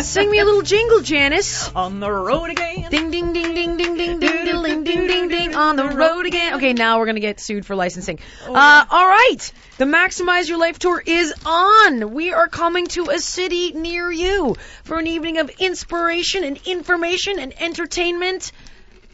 Sing me a little jingle, Janice. On the road again. Ding, ding, ding, ding, ding, ding, ding, ding, ding, ding, ding, ding. On the road again. Okay, now we're going to get sued for licensing. All right. The Maximize Your Life Tour is on. We are coming to a city near you for an evening of inspiration and information and entertainment.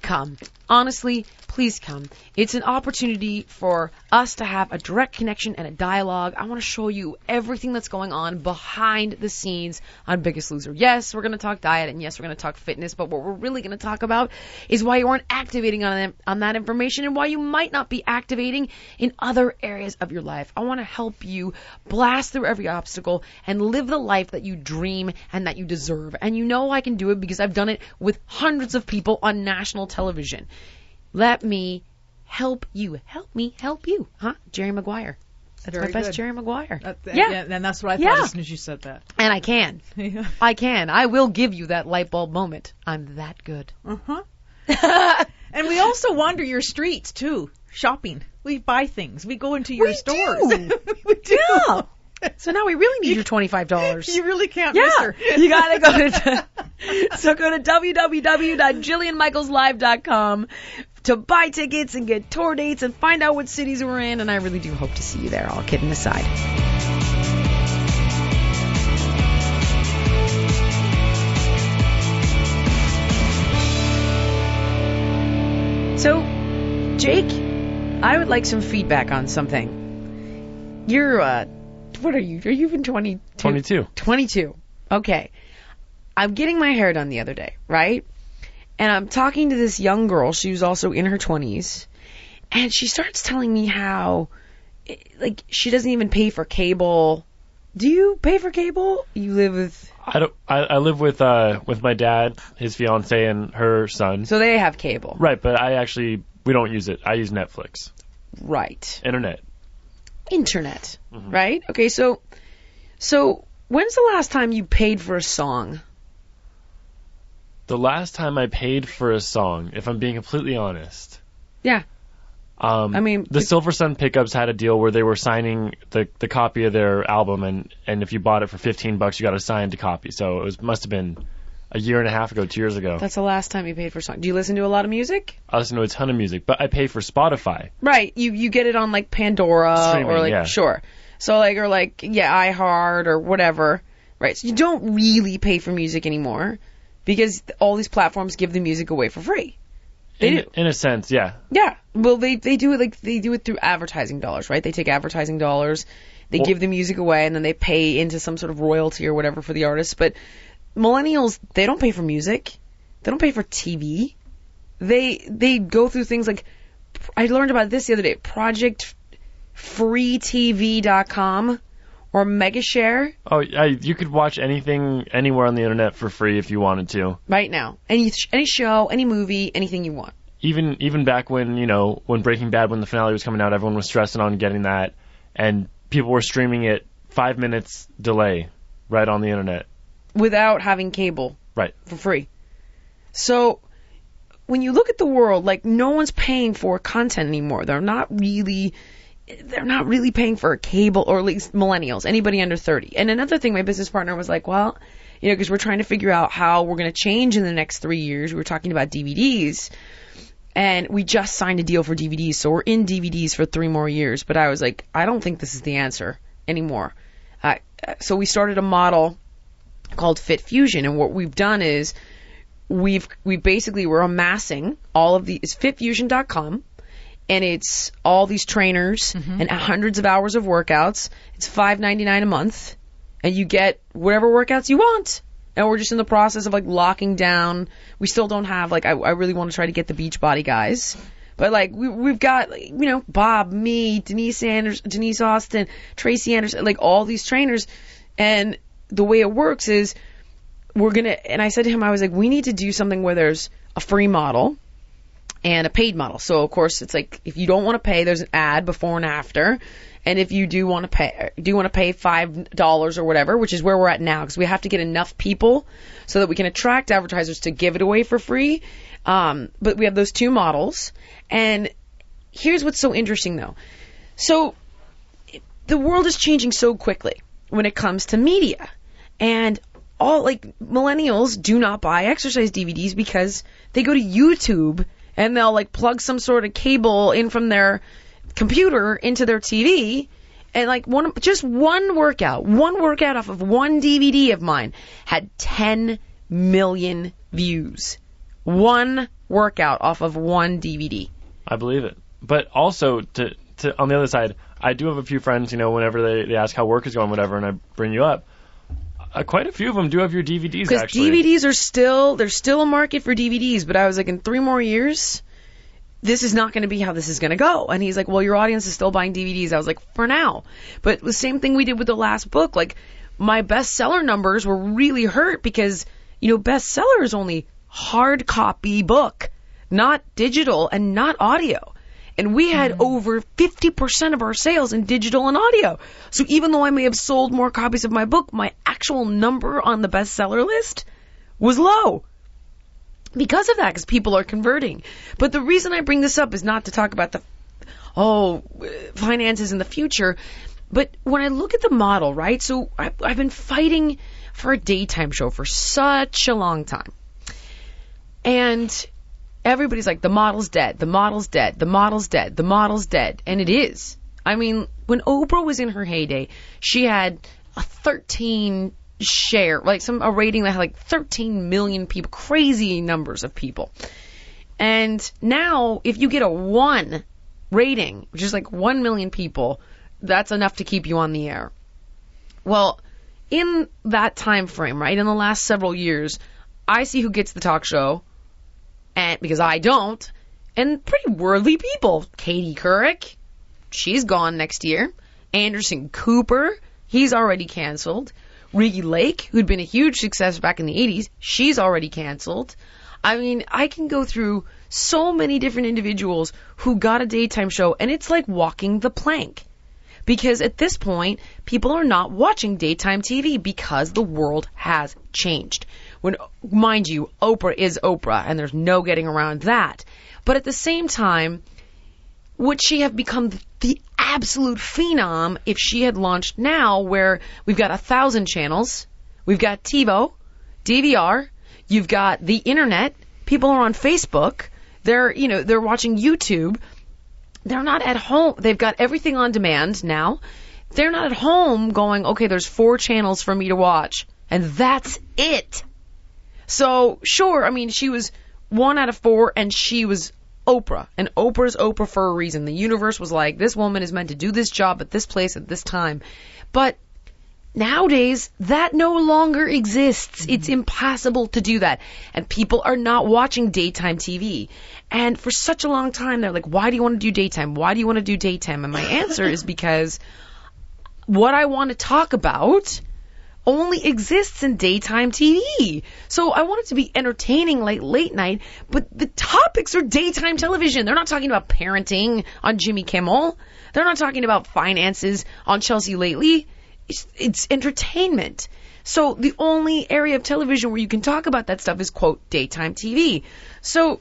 Come. Honestly, please come. It's an opportunity for us to have a direct connection and a dialogue. I want to show you everything that's going on behind the scenes on Biggest Loser. Yes, we're going to talk diet, and yes, we're going to talk fitness, but what we're really going to talk about is why you aren't activating on that information and why you might not be activating in other areas of your life. I want to help you blast through every obstacle and live the life that you dream and that you deserve. And you know I can do it because I've done it with hundreds of people on national television. Let me help you. Help me help you. Huh? Jerry Maguire. That's very my best good. Jerry Maguire. Yeah. And that's what I thought as soon as you said that. And I can. Yeah. I can. I will give you that light bulb moment. I'm that good. Uh-huh. And we also wander your streets, too, shopping. We buy things. We go into your stores. Do. We do. Yeah. So now we really need your $25. You really can't miss her. You got to go to... So go to www.jillianmichaelslive.com to buy tickets and get tour dates and find out what cities we're in. And I really do hope to see you there, all kidding aside. So, Jake, I would like some feedback on something. You're... what are you? Are you even 22? 22. Okay. I'm getting my hair done the other day, right? And I'm talking to this young girl. She was also in her 20s. And she starts telling me how, like, she doesn't even pay for cable. Do you pay for cable? You live with... I live with my dad, his fiance, and her son. So they have cable. Right, but we don't use it. I use Netflix. Right. Internet, mm-hmm. Right? Okay, so when's the last time you paid for a song? The last time I paid for a song, if I'm being completely honest. Yeah. I mean... The Silver Sun Pickups had a deal where they were signing the copy of their album, and if you bought it for $15, you got a signed copy. So it must have been a year and a half ago, 2 years ago. That's the last time you paid for a song. Do you listen to a lot of music? I listen to a ton of music, but I pay for Spotify. Right. You get it on, like, Pandora streaming, or, like, sure. So, like, or, like, iHeart or whatever. Right. So you don't really pay for music anymore because all these platforms give the music away for free. They do. In a sense, yeah. Yeah. Well, they do it, like, they do it through advertising dollars, right? They take advertising dollars, they give the music away, and then they pay into some sort of royalty or whatever for the artist, but... Millennials, they don't pay for music. They don't pay for TV. They go through things like, I learned about this the other day, ProjectFreeTV.com or MegaShare. Oh, you could watch anything, anywhere on the internet for free if you wanted to. Right now. Any show, any movie, anything you want. Even back when, when Breaking Bad, when the finale was coming out, everyone was stressing on getting that, and people were streaming it 5 minutes delay right on the internet. Without having cable. Right. For free. So, when you look at the world, like, no one's paying for content anymore. They're not really they're not really paying for a cable, or at least millennials, anybody under 30. And another thing, my business partner was like, well, you know, because we're trying to figure out how we're going to change in the next 3 years. We were talking about DVDs, and we just signed a deal for DVDs, so we're in DVDs for 3 more years. But I was like, I don't think this is the answer anymore. So we started a model called Fit Fusion, and what we've done is we basically we're amassing all of the, it's fitfusion.com, and it's all these trainers and hundreds of hours of workouts. It's $5.99 a month, and you get whatever workouts you want. And we're just in the process of like locking down. We still don't have like I really want to try to get the Beachbody guys, but like we've got like, you know, Bob, me, Denise Anderson, Denise Austin, Tracy Anderson, like all these trainers. And the way it works is we're gonna, and I said to him, I was like, we need to do something where there's a free model and a paid model. So of course it's like if you don't want to pay, there's an ad before and after. And if you do want to pay $5 or whatever, which is where we're at now, because we have to get enough people so that we can attract advertisers to give it away for free. But we have those 2 models. And here's what's so interesting, though. So the world is changing so quickly when it comes to media, and all like millennials do not buy exercise DVDs because they go to YouTube and they'll like plug some sort of cable in from their computer into their TV, and like one workout off of one DVD of mine had 10 million views. One workout off of one DVD. I believe it. But also to on the other side, I do have a few friends, you know, whenever they ask how work is going, whatever, and I bring you up, quite a few of them do have your DVDs, because DVDs are still, there's still a market for DVDs. But I was like, in 3 more years, this is not going to be how this is going to go. And he's like, well, your audience is still buying DVDs. I was like, for now. But the same thing we did with the last book. Like, my bestseller numbers were really hurt because, you know, bestseller is only hard copy book, not digital and not audio. And we had over 50% of our sales in digital and audio. So even though I may have sold more copies of my book, my actual number on the bestseller list was low because of that, because people are converting. But the reason I bring this up is not to talk about the, finances in the future. But when I look at the model, right, so I've been fighting for a daytime show for such a long time. And everybody's like, the model's dead, the model's dead, the model's dead, the model's dead. And it is. I mean, when Oprah was in her heyday, she had a 13 share, like a rating that had like 13 million people, crazy numbers of people. And now, if you get a 1 rating, which is like 1 million people, that's enough to keep you on the air. Well, in that time frame, right, in the last several years, I see who gets the talk show, and because I don't, and pretty worldly people. Katie Couric, she's gone next year. Anderson Cooper, he's already canceled. Ricki Lake, who'd been a huge success back in the 80s, she's already canceled. I mean, I can go through so many different individuals who got a daytime show, and it's like walking the plank. Because at this point, people are not watching daytime TV because the world has changed. When, mind you, Oprah is Oprah, and there's no getting around that. But at the same time, would she have become the absolute phenom if she had launched now, where we've got 1,000 channels, we've got TiVo, DVR, you've got the internet, people are on Facebook, they're watching YouTube, they're not at home, they've got everything on demand now, they're not at home going, okay, there's 4 channels for me to watch, and that's it. So, sure, I mean, she was 1 out of 4, and she was Oprah. And Oprah's Oprah for a reason. The universe was like, this woman is meant to do this job at this place at this time. But nowadays, that no longer exists. It's impossible to do that. And people are not watching daytime TV. And for such a long time, they're like, why do you want to do daytime? Why do you want to do daytime? And my answer is because what I want to talk about only exists in daytime TV. So I want it to be entertaining like late night, but the topics are daytime television. They're not talking about parenting on Jimmy Kimmel. They're not talking about finances on Chelsea Lately. It's entertainment. So the only area of television where you can talk about that stuff is, quote, daytime TV. So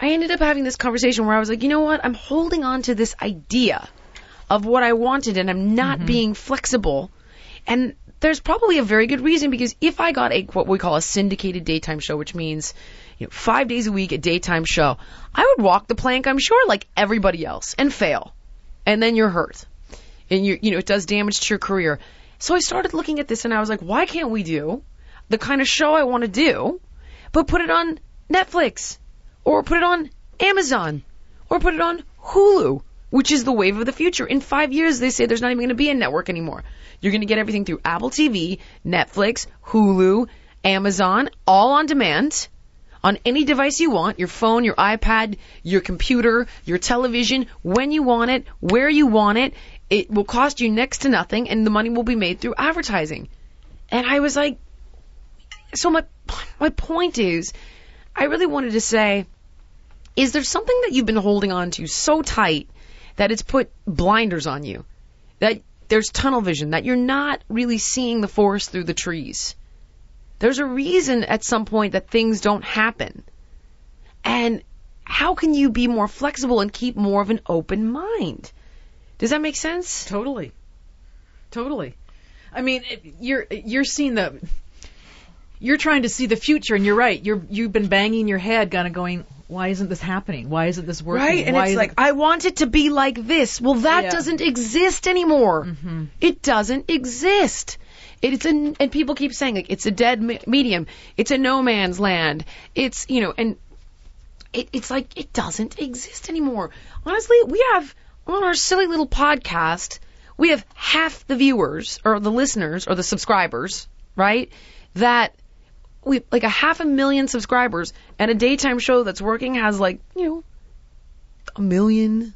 I ended up having this conversation where I was like, you know what? I'm holding on to this idea of what I wanted, and I'm not being flexible. And there's probably a very good reason, because if I got a what we call a syndicated daytime show, which means 5 days a week, a daytime show, I would walk the plank, I'm sure, like everybody else, and fail. And then you're hurt. And it does damage to your career. So I started looking at this, and I was like, why can't we do the kind of show I want to do, but put it on Netflix, or put it on Amazon, or put it on Hulu, which is the wave of the future. In 5 years, they say there's not even going to be a network anymore. You're going to get everything through Apple TV, Netflix, Hulu, Amazon, all on demand, on any device you want, your phone, your iPad, your computer, your television, when you want it, where you want it. It will cost you next to nothing, and the money will be made through advertising. And I was like, so my point is, I really wanted to say, is there something that you've been holding on to so tight that it's put blinders on you, that there's tunnel vision, that you're not really seeing the forest through the trees? There's a reason at some point that things don't happen. And how can you be more flexible and keep more of an open mind? Does that make sense? Totally. Totally. I mean, you're seeing you're trying to see the future, and you're right. You've been banging your head, kind of going, why isn't this happening? Why isn't this working? Right, and it's like, I want it to be like this. Well, that doesn't exist anymore. Mm-hmm. It doesn't exist. And people keep saying, like, it's a dead medium. It's a no man's land. It's, and it's like, it doesn't exist anymore. Honestly, we have... on our silly little podcast, we have half the viewers or the listeners or the subscribers, right? That we like 500,000 subscribers, and a daytime show that's working has 1 million,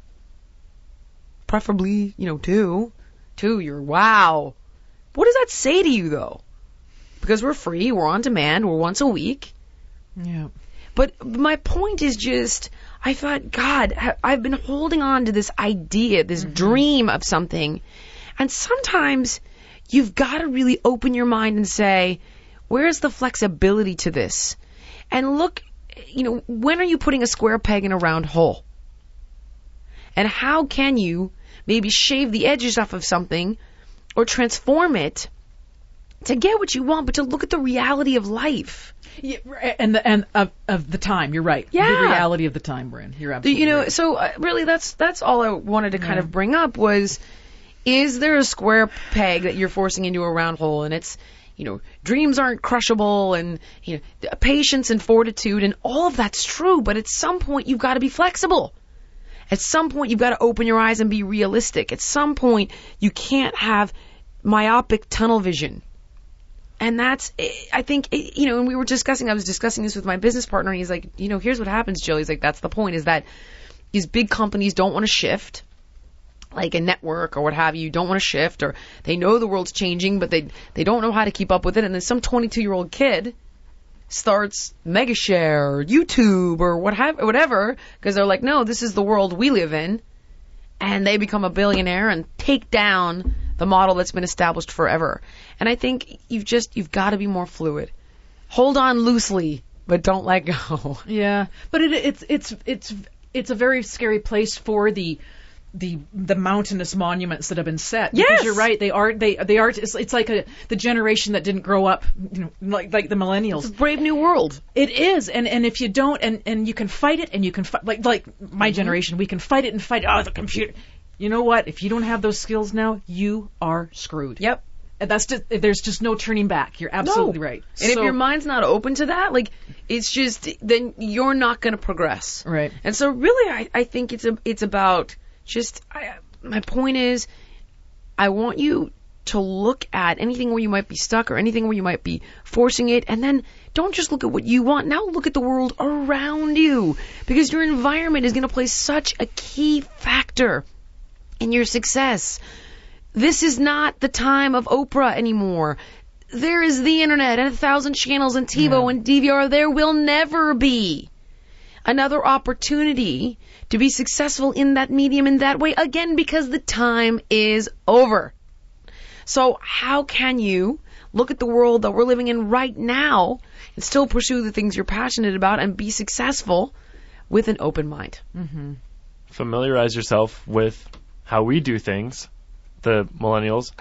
preferably, two. You're wow. What does that say to you though? Because we're free, we're on demand, we're once a week. Yeah. But my point is just, I thought, God, I've been holding on to this idea, this dream of something. And sometimes you've got to really open your mind and say, where's the flexibility to this? And look, when are you putting a square peg in a round hole? And how can you maybe shave the edges off of something or transform it to get what you want, but to look at the reality of life? Yeah, and of the time, you're right. Yeah. The reality of the time we're in. You're absolutely right. So really, that's all I wanted to kind of bring up was, is there a square peg that you're forcing into a round hole? And it's, dreams aren't crushable, and patience and fortitude and all of that's true. But at some point, you've got to be flexible. At some point, you've got to open your eyes and be realistic. At some point, you can't have myopic tunnel vision. And that's, I think, and I was discussing this with my business partner, and he's like, here's what happens, Jill. He's like, that's the point, is that these big companies don't want to shift, like a network or what have you, don't want to shift, or they know the world's changing, but they don't know how to keep up with it. And then some 22-year-old kid starts MegaShare or YouTube or whatever, because they're like, no, this is the world we live in. And they become a billionaire and take down the model that's been established forever. And I think you've got to be more fluid. Hold on loosely, but don't let go. Yeah, but it's a very scary place for the mountainous monuments that have been set. Yes, because you're right. They are. It's like the generation that didn't grow up, like the millennials. It's a brave new world. It is, and if you don't, and you can fight it, and you can like my generation, we can fight it and fight. Oh, the computer. You know what? If you don't have those skills now, you are screwed. Yep. And there's just no turning back. You're absolutely right. And if your mind's not open to that, it's just, then you're not going to progress. Right. And so really, I think it's about just, my point is, I want you to look at anything where you might be stuck or anything where you might be forcing it, and then don't just look at what you want. Now look at the world around you, because your environment is going to play such a key factor in your success. This is not the time of Oprah anymore. There is the internet and 1,000 channels and TiVo and DVR. There will never be another opportunity to be successful in that medium in that way again, because the time is over. So how can you look at the world that we're living in right now and still pursue the things you're passionate about and be successful with an open mind? Mm-hmm. Familiarize yourself with how we do things, the millennials,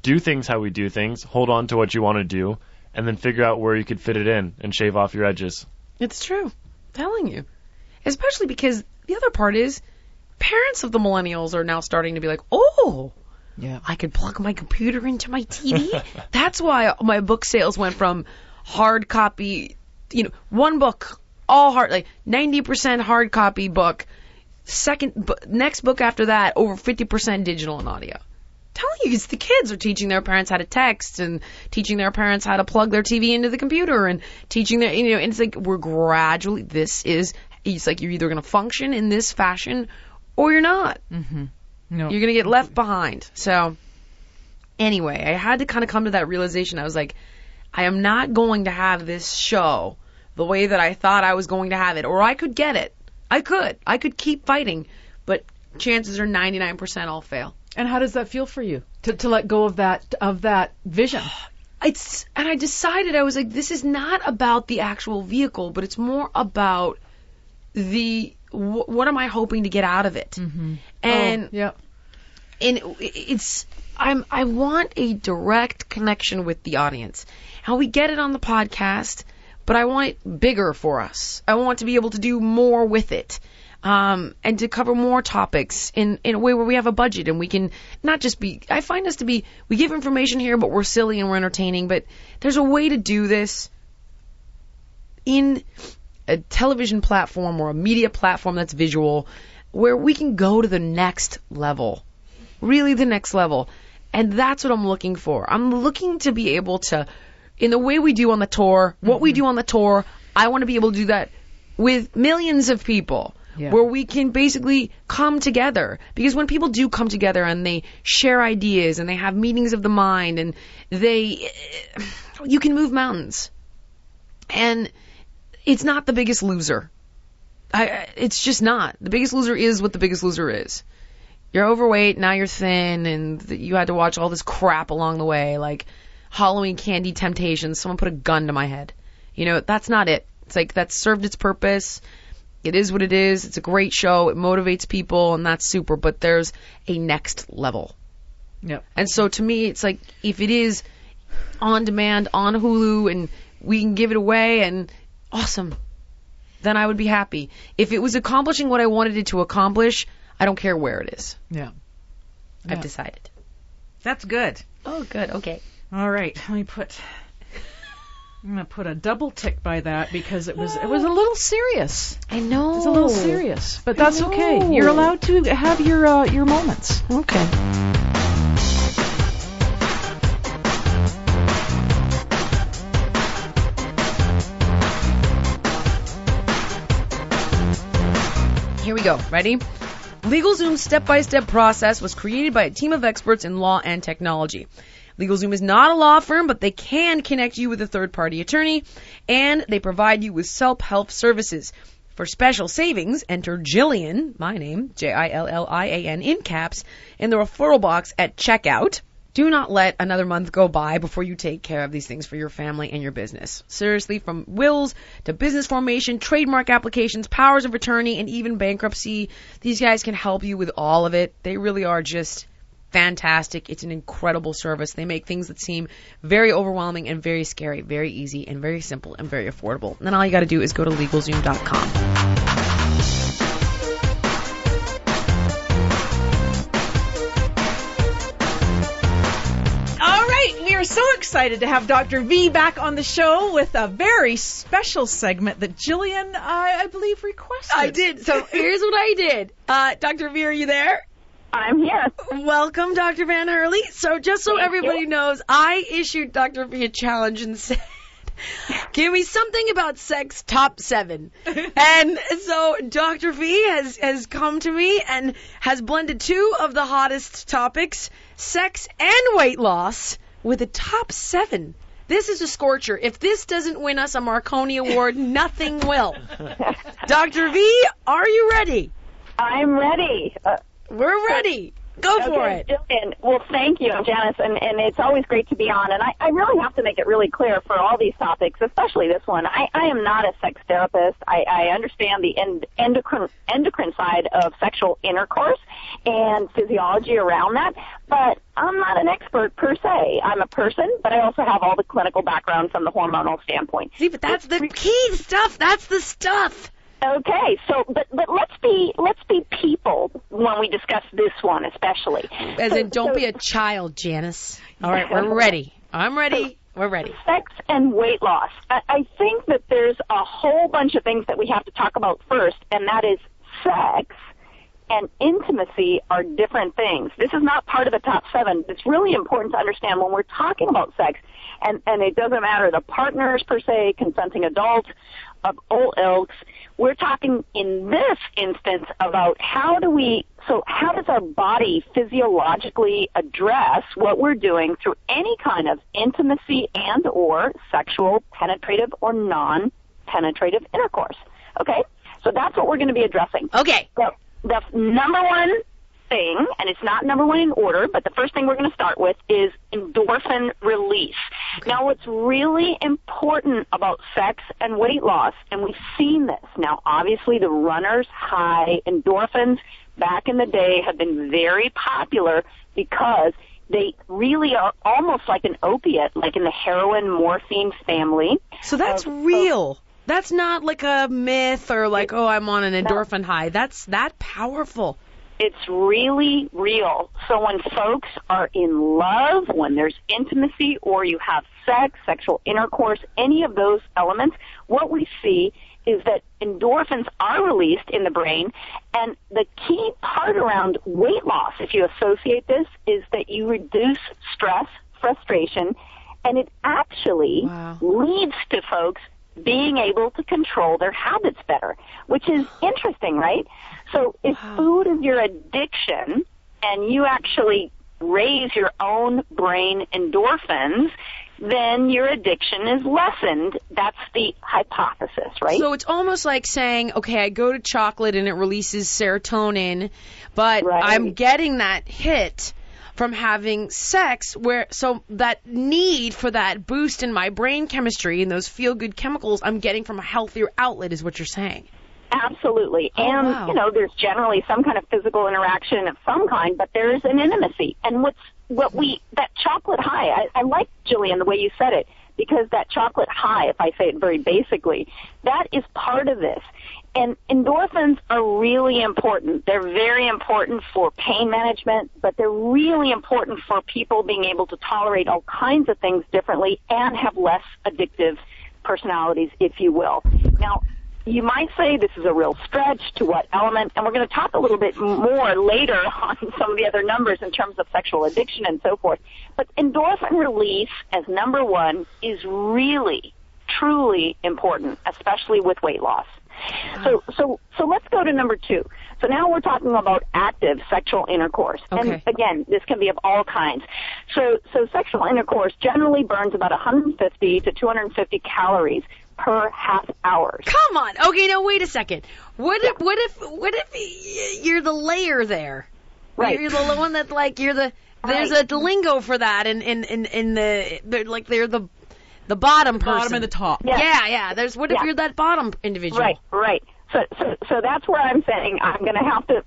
do things how we do things, hold on to what you want to do, and then figure out where you could fit it in and shave off your edges. It's true. I'm telling you. Especially because the other part is parents of the millennials are now starting to be like, oh, yeah, I can plug my computer into my TV. That's why my book sales went from hard copy, you know, one book, all hard, like 90% hard copy book, next book after that, over 50% digital and audio. Telling you, because the kids are teaching their parents how to text and teaching their parents how to plug their TV into the computer and teaching their, you know, and it's like we're gradually, it's like you're either going to function in this fashion or you're not. Mm-hmm. No. You're going to get left behind. So anyway, I had to kind of come to that realization. I was like, I am not going to have this show the way that I thought I was going to have it, or I could get it. I could keep fighting, but chances are 99% I'll fail. And how does that feel for you to let go of that vision? And I decided, I was like, this is not about the actual vehicle, but it's more about what am I hoping to get out of it? Mm-hmm. And I want a direct connection with the audience. How we get it on the podcast, but I want it bigger for us. I want to be able to do more with it. And to cover more topics in a way where we have a budget and we can not just be, I find us to be, we give information here, but we're silly and we're entertaining, but there's a way to do this in a television platform or a media platform that's visual where we can go to the next level, really the next level. And that's what I'm looking for. I'm looking to be able to, in the way we do on the tour, what we do on the tour, I want to be able to do that with millions of people. Yeah. Where we can basically come together. Because when people do come together and they share ideas and they have meetings of the mind and you can move mountains. And it's not The Biggest Loser. It's just not. The Biggest Loser is what The Biggest Loser is. You're overweight, now you're thin, and you had to watch all this crap along the way, like Halloween candy temptations, someone put a gun to my head. You know, that's not it. It's like that served its purpose. It is what it is. It's a great show. It motivates people, and that's super. But there's a next level. Yep. And so to me, it's like if it is on demand, on Hulu, and we can give it away, and awesome, then I would be happy. If it was accomplishing what I wanted it to accomplish, I don't care where it is. Yeah. I've decided. That's good. Oh, good. Okay. All right. Let me put... I'm going to put a double tick by that because it was a little serious. I know. It's a little serious, but that's okay. You're allowed to have your moments. Okay. Here we go. Ready? LegalZoom's step-by-step process was created by a team of experts in law and technology. LegalZoom is not a law firm, but they can connect you with a third-party attorney, and they provide you with self-help services. For special savings, enter Jillian, my name, Jillian in caps, in the referral box at checkout. Do not let another month go by before you take care of these things for your family and your business. Seriously, from wills to business formation, trademark applications, powers of attorney, and even bankruptcy, these guys can help you with all of it. They really are just... fantastic. It's an incredible service. They make things that seem very overwhelming and very scary, very easy and very simple and very affordable. And then all you got to do is go to LegalZoom.com. All right. We are so excited to have Dr. V back on the show with a very special segment that Jillian, I believe, requested. I did. So here's what I did. Dr. V, are you there? I'm here. Welcome, Dr. Van Herle. So just so everybody knows, I issued Dr. V a challenge and said, give me something about sex top 7. And so Dr. V has come to me and has blended two of the hottest topics, sex and weight loss, with a top 7. This is a scorcher. If this doesn't win us a Marconi Award, nothing will. Dr. V, are you ready? I'm ready. We're ready. Go for it. Jillian, well, thank you, Janice, and it's always great to be on. And I really have to make it really clear for all these topics, especially this one. I am not a sex therapist. I understand the endocrine side of sexual intercourse and physiology around that, but I'm not an expert per se. I'm a person, but I also have all the clinical background from the hormonal standpoint. See, but that's the key stuff. That's the stuff. Okay, so but let's be people when we discuss this one especially. As in, don't be a child, Janice. All right, we're ready. I'm ready. We're ready. Sex and weight loss. I think that there's a whole bunch of things that we have to talk about first, and that is sex and intimacy are different things. This is not part of the top seven. It's really important to understand when we're talking about sex, and it doesn't matter the partners per se, consenting adults of all ilks. We're talking in this instance about how does our body physiologically address what we're doing through any kind of intimacy and or sexual penetrative or non-penetrative intercourse. Okay? So that's what we're going to be addressing. Okay. So the number one thing, and it's not number one in order, but the first thing we're going to start with is endorphin release. Okay. Now, what's really important about sex and weight loss, and we've seen this now, obviously the runner's high endorphins back in the day have been very popular because they really are almost like an opiate, like in the heroin morphine family. So that's real. That's not like a myth or like, oh, I'm on an endorphin high. That's that powerful. It's really real. So when folks are in love, when there's intimacy or you have sex, sexual intercourse, any of those elements, what we see is that endorphins are released in the brain. And the key part around weight loss, if you associate this, is that you reduce stress, frustration, and it actually leads to folks being able to control their habits better, which is interesting, right? So if food is your addiction and you actually raise your own brain endorphins, then your addiction is lessened. That's the hypothesis, right? So it's almost like saying, okay, I go to chocolate and it releases serotonin, but right. I'm getting that hit from having sex, so that need for that boost in my brain chemistry and those feel-good chemicals I'm getting from a healthier outlet is what you're saying. Absolutely. You know, there's generally some kind of physical interaction of some kind, but there is an intimacy. And that chocolate high, I like, Jillian, the way you said it, because that chocolate high, if I say it very basically, that is part of this. And endorphins are really important. They're very important for pain management, but they're really important for people being able to tolerate all kinds of things differently and have less addictive personalities, if you will. Now, you might say this is a real stretch to what element, and we're going to talk a little bit more later on some of the other numbers in terms of sexual addiction and so forth. But endorphin release as number one is really, truly important, especially with weight loss. So let's go to number two. So now we're talking about active sexual intercourse. Okay. And again, this can be of all kinds. So sexual intercourse generally burns about 150 to 250 calories per half hour. Come on. Okay, now wait a second. What if you're the layer there? Right. You're the one that's like there's a lingo for that in the the bottom person. Bottom and the top. Yes. Yeah. What if you're that bottom individual? Right. So that's where I'm saying I'm going to have to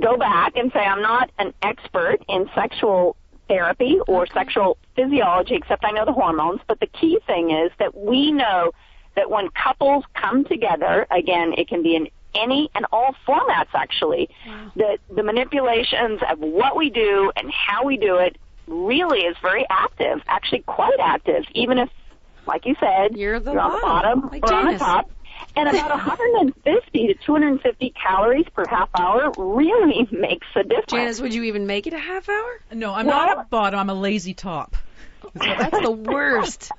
go back and say I'm not an expert in sexual therapy or sexual physiology, except I know the hormones. But the key thing is that we know that when couples come together, again, it can be in any and all formats, actually, that the manipulations of what we do and how we do it really is very active, actually quite active, even if, like you said, you're on the bottom or on the top. And about 150 to 250 calories per half hour really makes a difference. Janice, would you even make it a half hour? No, I'm not a bottom. I'm a lazy top. That's the worst.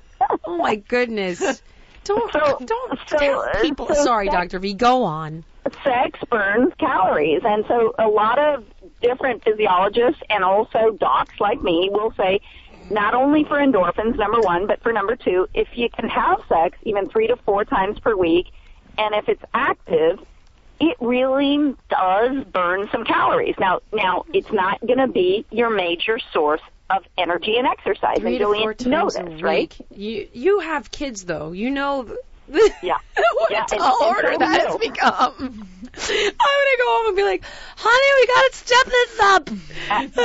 Oh, my goodness. Don't tell people. Sorry, Dr. V. Go on. Sex burns calories, and so a lot of different physiologists and also docs like me will say not only for endorphins, number one, but for number two, if you can have sex even 3 to 4 times per week, and if it's active, it really does burn some calories. Now it's not going to be your major source of energy and exercise. And Jillian knows this, right? You have kids, though. You know... Yeah. What a tall order that has become. I'm gonna go home and be like, honey, we gotta step this up. It's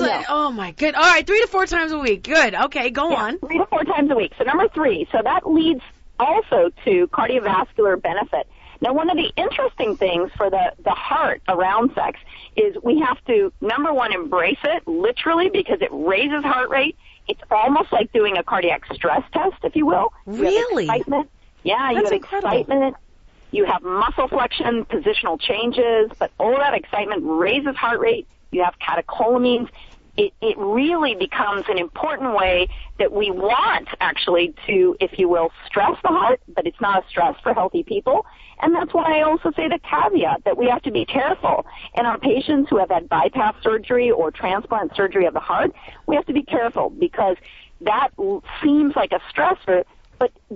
like, oh my good. All right, 3 to 4 times a week. Good. Okay, go on. 3 to 4 times a week. So number 3. So that leads also to cardiovascular benefit. Now, one of the interesting things for the heart around sex is we have to, number 1, embrace it literally because it raises heart rate. It's almost like doing a cardiac stress test, if you will. Really? Excitement. Yeah, you have excitement, you have muscle flexion, positional changes, but all that excitement raises heart rate, you have catecholamines. It really becomes an important way that we want, actually, to, if you will, stress the heart, but it's not a stress for healthy people. And that's why I also say the caveat that we have to be careful. And our patients who have had bypass surgery or transplant surgery of the heart, we have to be careful because that seems like a stressor.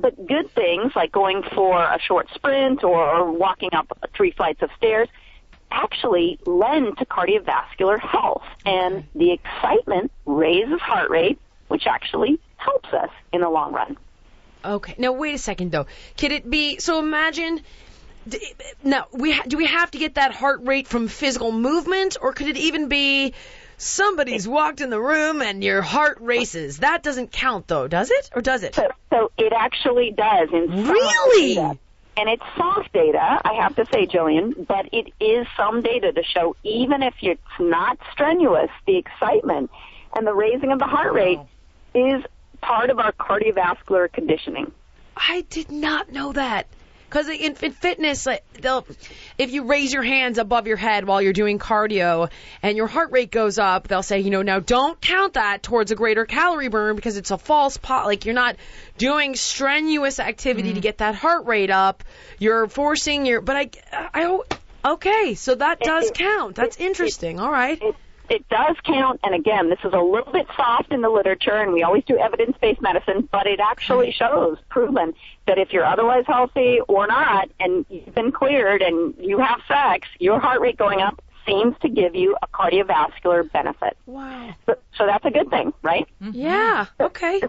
But good things like going for a short sprint or walking up 3 flights of stairs actually lend to cardiovascular health. And the excitement raises heart rate, which actually helps us in the long run. Okay. Now, wait a second, though. Could it be... So imagine... Now, do we have to get that heart rate from physical movement? Or could it even be somebody's walked in the room and your heart races? That doesn't count, though, does it? Or does it? So it actually does. Really? Data. And it's soft data, I have to say, Jillian, but it is some data to show even if it's not strenuous, the excitement and the raising of the heart rate is part of our cardiovascular conditioning. I did not know that. Because in fitness, if you raise your hands above your head while you're doing cardio and your heart rate goes up, they'll say, now don't count that towards a greater calorie burn because it's a false pot. Like, you're not doing strenuous activity to get that heart rate up. You're forcing your... But okay, so that does count. That's interesting. All right. It does count, and again, this is a little bit soft in the literature, and we always do evidence-based medicine, but it actually shows, proven, that if you're otherwise healthy or not, and you've been cleared and you have sex, your heart rate going up seems to give you a cardiovascular benefit. Wow. So that's a good thing, right? Yeah, okay.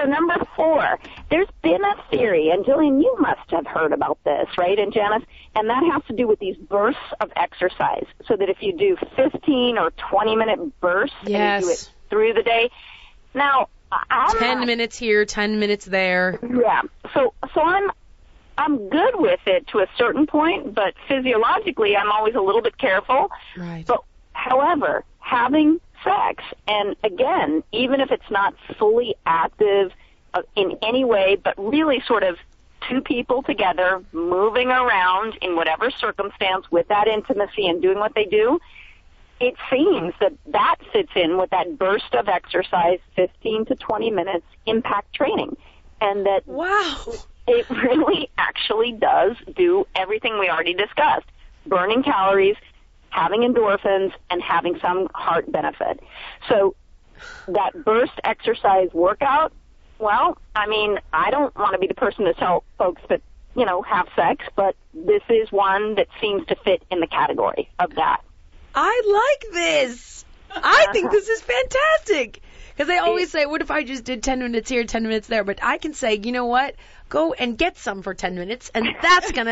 So number 4, there's been a theory, and Jillian, you must have heard about this, right, and Janice, and that has to do with these bursts of exercise, so that if you do 15 or 20-minute bursts and you do it through the day. Now, 10 minutes here, 10 minutes there. Yeah. So I'm good with it to a certain point, but physiologically I'm always a little bit careful. Right. But, however, having sex, and again, even if it's not fully active in any way, but really sort of two people together moving around in whatever circumstance with that intimacy and doing what they do, it seems that fits in with that burst of exercise, 15 to 20 minutes impact training, and that it really actually does do everything we already discussed, burning calories, having endorphins, and having some heart benefit. So that burst exercise workout, well, I mean, I don't want to be the person to tell folks that, have sex, but this is one that seems to fit in the category of that. I like this. I think this is fantastic. Because they always say, what if I just did 10 minutes here, 10 minutes there? But I can say, you know what? Go and get some for 10 minutes, and that's going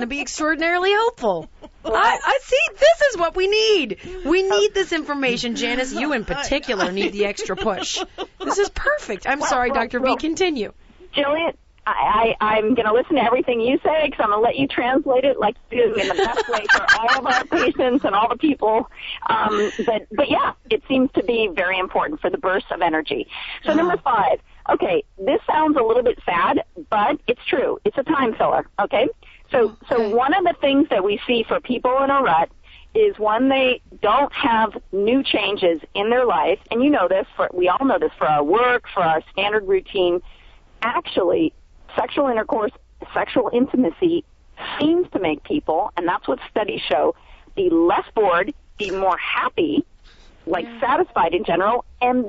to be extraordinarily helpful. Well, I see. This is what we need. We need this information, Janice. You in particular need the extra push. This is perfect. I'm sorry, Dr. B. Continue. Jillian, I'm going to listen to everything you say because I'm going to let you translate it like you do in the best way for all of our patients and all the people. But yeah, it seems to be very important for the bursts of energy. So number 5, okay, this sounds a little bit sad, but it's true. It's a time filler, okay? So one of the things that we see for people in a rut is when they don't have new changes in their life, and you know this, we all know this for our work, for our standard routine, actually, sexual intercourse, sexual intimacy seems to make people, and that's what studies show, be less bored, be more happy, satisfied in general, and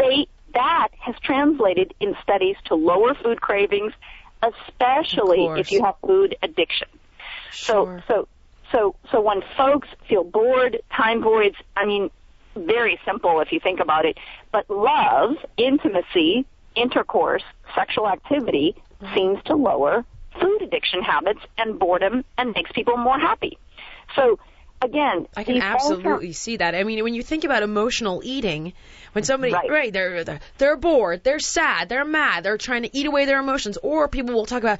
that has translated in studies to lower food cravings, especially if you have food addiction. Sure. So So when folks feel bored, time voids, I mean, very simple if you think about it, but love, intimacy, intercourse, sexual activity seems to lower food addiction habits and boredom and makes people more happy. So again, I can absolutely see that. I mean, when you think about emotional eating, when somebody, right, they're bored, they're sad, they're mad, they're trying to eat away their emotions, or people will talk about,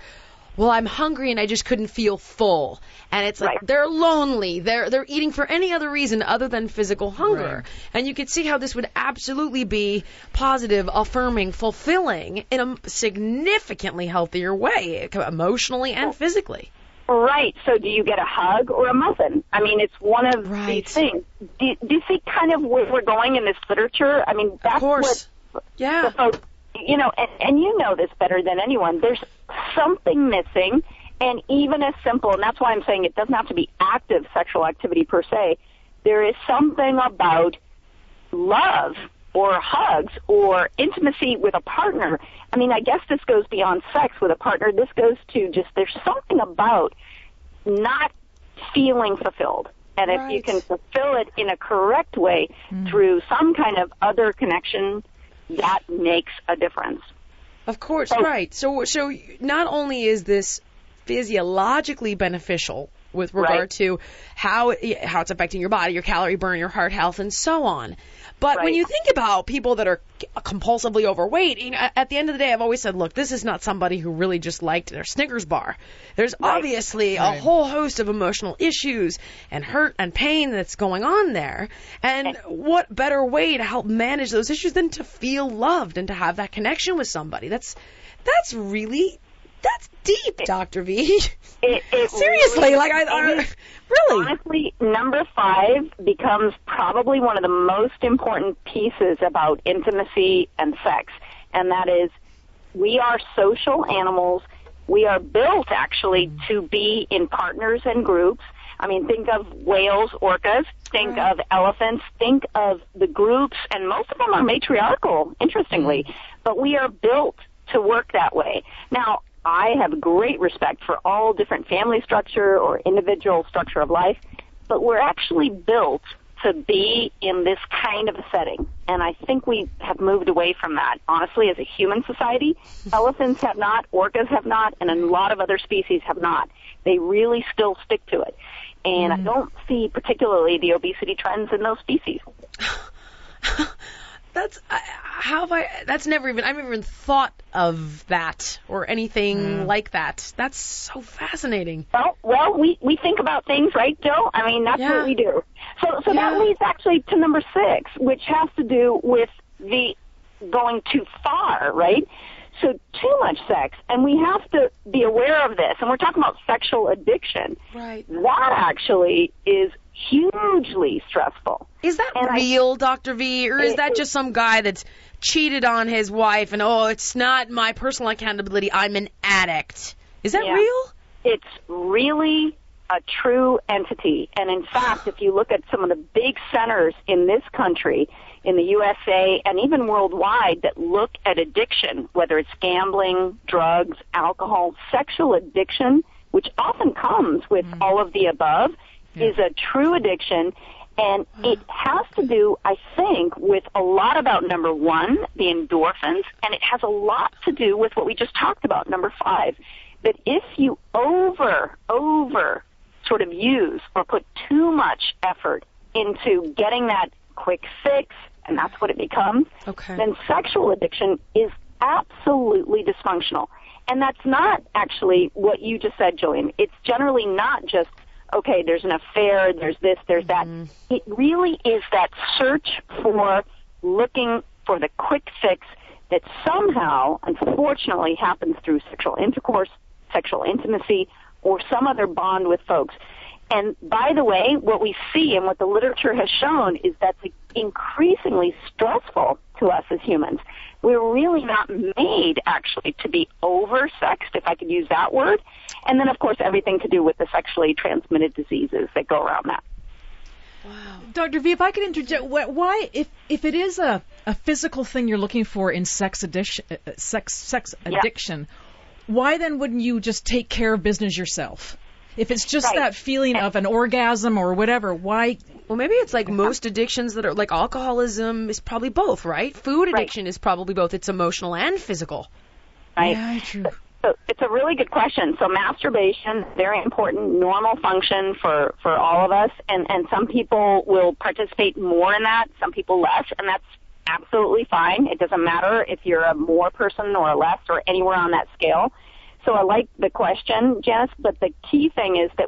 well, I'm hungry and I just couldn't feel full. And it's like, right, they're lonely. They're eating for any other reason other than physical hunger. Right. And you could see how this would absolutely be positive, affirming, fulfilling in a significantly healthier way, emotionally and physically. Right. So do you get a hug or a muffin? I mean, it's one of these things. Do you see kind of where we're going in this literature? I mean, that's what the folks, you know, and you know this better than anyone. There's something missing, and even as simple, and that's why I'm saying it doesn't have to be active sexual activity per se. There is something about love or hugs or intimacy with a partner. I mean, I guess this goes beyond sex with a partner. This goes to just there's something about not feeling fulfilled. And if you can fulfill it in a correct way through some kind of other connection, that makes a difference. Of course, So not only is this physiologically beneficial with regard to how it's affecting your body, your calorie burn, your heart health, and so on, but when you think about people that are compulsively overweight, you know, at the end of the day, I've always said, look, this is not somebody who really just liked their Snickers bar. There's obviously a whole host of emotional issues and hurt and pain that's going on there. And what better way to help manage those issues than to feel loved and to have that connection with somebody? That's really... That's deep, Dr. V. Seriously, really, like I really. Honestly, number 5 becomes probably one of the most important pieces about intimacy and sex, and that is we are social animals. We are built actually to be in partners and groups. I mean, think of whales, orcas, think of elephants, think of the groups, and most of them are matriarchal, interestingly, but we are built to work that way. Now, I have great respect for all different family structure or individual structure of life, but we're actually built to be in this kind of a setting. And I think we have moved away from that, honestly, as a human society. Elephants have not, orcas have not, and a lot of other species have not. They really still stick to it. And I don't see particularly the obesity trends in those species. I've never even thought of that or anything like that. That's so fascinating. Well, we think about things, right, Jill? I mean, that's what we do. So that leads actually to number 6, which has to do with the going too far, right? So too much sex, and we have to be aware of this. And we're talking about sexual addiction. Right. That actually is hugely stressful. Is that real, Dr. V, or is that just some guy that's cheated on his wife and, oh, it's not my personal accountability, I'm an addict? Is that real? It's really a true entity. And in fact, if you look at some of the big centers in this country, in the USA, and even worldwide that look at addiction, whether it's gambling, drugs, alcohol, sexual addiction, which often comes with all of the above, is a true addiction, and it has to do, I think, with a lot about, number 1, the endorphins, and it has a lot to do with what we just talked about, number 5, that if you over sort of use or put too much effort into getting that quick fix, and that's what it becomes, then sexual addiction is absolutely dysfunctional. And that's not actually what you just said, Jillian. It's generally not just, okay, there's an affair, there's this, there's that. It really is that search for looking for the quick fix that somehow, unfortunately, happens through sexual intercourse, sexual intimacy, or some other bond with folks. And by the way, what we see and what the literature has shown is that's increasingly stressful to us as humans. We're really not made, actually, to be oversexed, if I could use that word. And then, of course, everything to do with the sexually transmitted diseases that go around that. Wow. Dr. V, if I could interject, why, if it is a physical thing you're looking for in sex addiction, why then wouldn't you just take care of business yourself? If it's just that feeling of an orgasm or whatever, why? Well, maybe it's like most addictions that are like alcoholism is probably both, right? Food addiction is probably both. It's emotional and physical. Right. Yeah, true. So it's a really good question. So masturbation, very important, normal function for all of us. And some people will participate more in that, some people less, and that's absolutely fine. It doesn't matter if you're a more person or a less or anywhere on that scale. So I like the question, Janice, but the key thing is that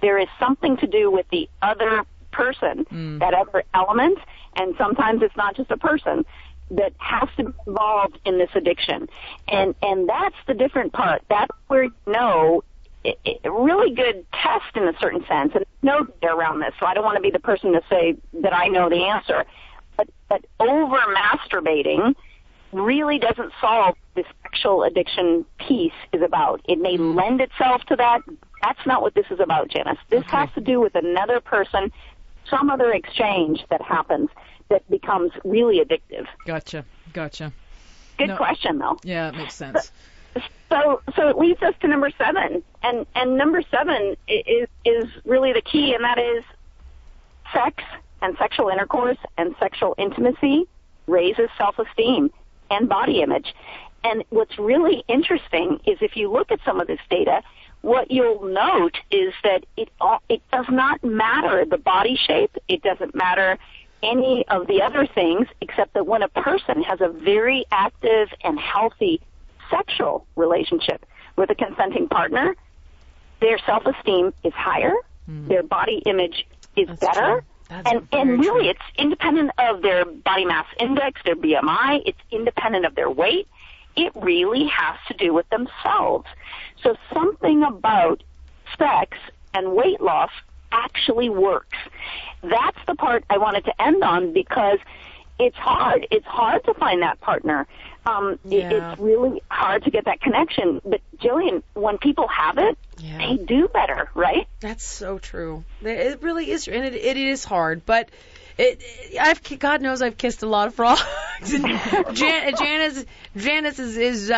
there is something to do with the other person, that other element, and sometimes it's not just a person, that has to be involved in this addiction. And that's the different part. That's where you know a really good test in a certain sense, and no data around this, so I don't want to be the person to say that I know the answer. But over-masturbating really doesn't solve this sexual addiction piece is about. It may lend itself to that. That's not what this is about, Janice. This has to do with another person, some other exchange that happens that becomes really addictive. Gotcha. Good question, though. Yeah, it makes sense. So it leads us to number 7. And number 7 is really the key, and that is sex and sexual intercourse and sexual intimacy raises self-esteem and body image. And what's really interesting is if you look at some of this data, what you'll note is that it does not matter the body shape. It doesn't matter any of the other things except that when a person has a very active and healthy sexual relationship with a consenting partner, their self-esteem is higher, their body image is better. And really it's independent of their body mass index, their BMI, it's independent of their weight. It really has to do with themselves. So something about sex and weight loss actually works. That's the part I wanted to end on because it's hard. It's hard to find that partner. It's really hard to get that connection. But, Jillian, when people have it, they do better, right? That's so true. It really is. And it is hard. But God knows I've kissed a lot of frogs. Janice is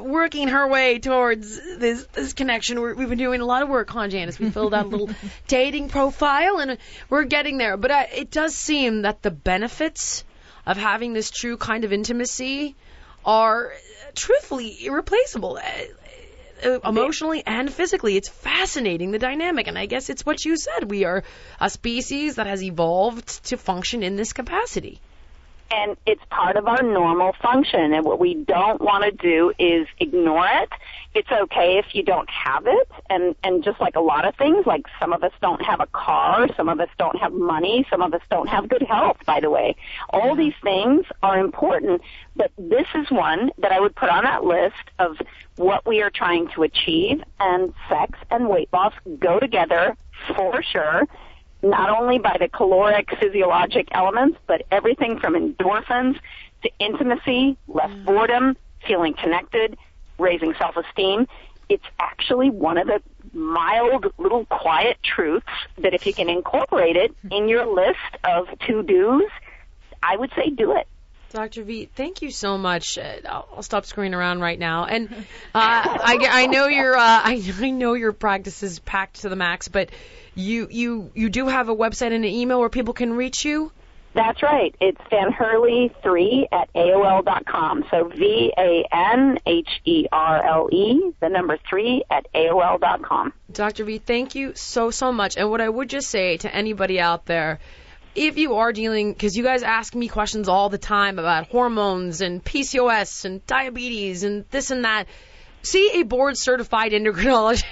working her way towards this connection. We've been doing a lot of work on Janice. We filled out a little dating profile, and we're getting there. But it does seem that the benefits of having this true kind of intimacy are truthfully irreplaceable, emotionally and physically. It's fascinating, the dynamic, and I guess it's what you said. We are a species that has evolved to function in this capacity. And it's part of our normal function, and what we don't want to do is ignore it. It's okay if you don't have it, and just like a lot of things, like some of us don't have a car, some of us don't have money, some of us don't have good health, by the way. All these things are important, but this is one that I would put on that list of what we are trying to achieve, and sex and weight loss go together for sure. Not only by the caloric, physiologic elements, but everything from endorphins to intimacy, less boredom, feeling connected, raising self-esteem. It's actually one of the mild little quiet truths that if you can incorporate it in your list of to-dos, I would say do it. Dr. V, thank you so much. I'll stop screwing around right now. And I know your practice is packed to the max, but you do have a website and an email where people can reach you? That's right. It's vanherle3@aol.com. So VANHERLE, 3 at AOL.com. Dr. V, thank you so much. And what I would just say to anybody out there, if you are dealing, because you guys ask me questions all the time about hormones and PCOS and diabetes and this and that, see a board-certified endocrinologist.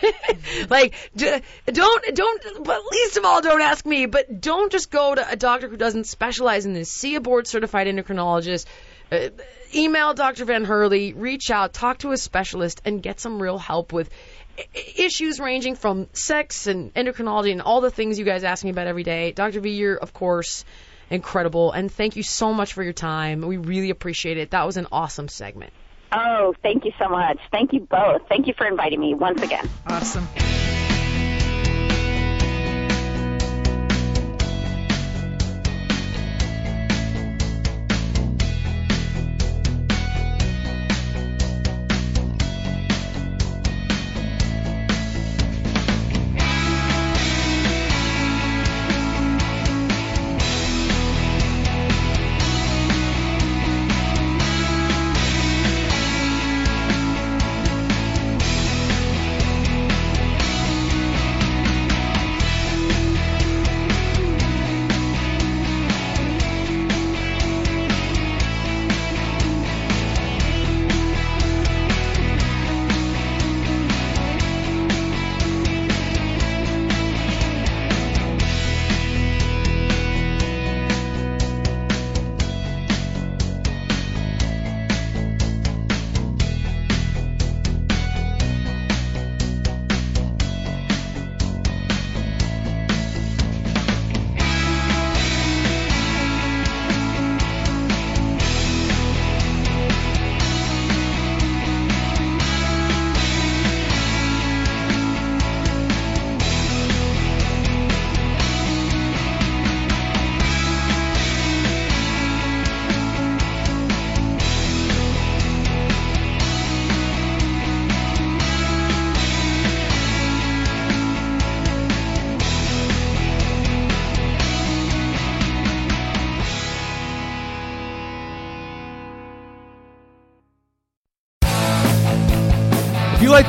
Like, don't, but least of all, don't ask me, but don't just go to a doctor who doesn't specialize in this. See a board-certified endocrinologist. Email Dr. Van Herle, reach out, talk to a specialist, and get some real help with issues ranging from sex and endocrinology and all the things you guys ask me about every day. Dr. V, you're, of course, incredible, and thank you so much for your time. We really appreciate it. That was an awesome segment. Oh, thank you so much. Thank you both. Thank you for inviting me once again. Awesome. If you like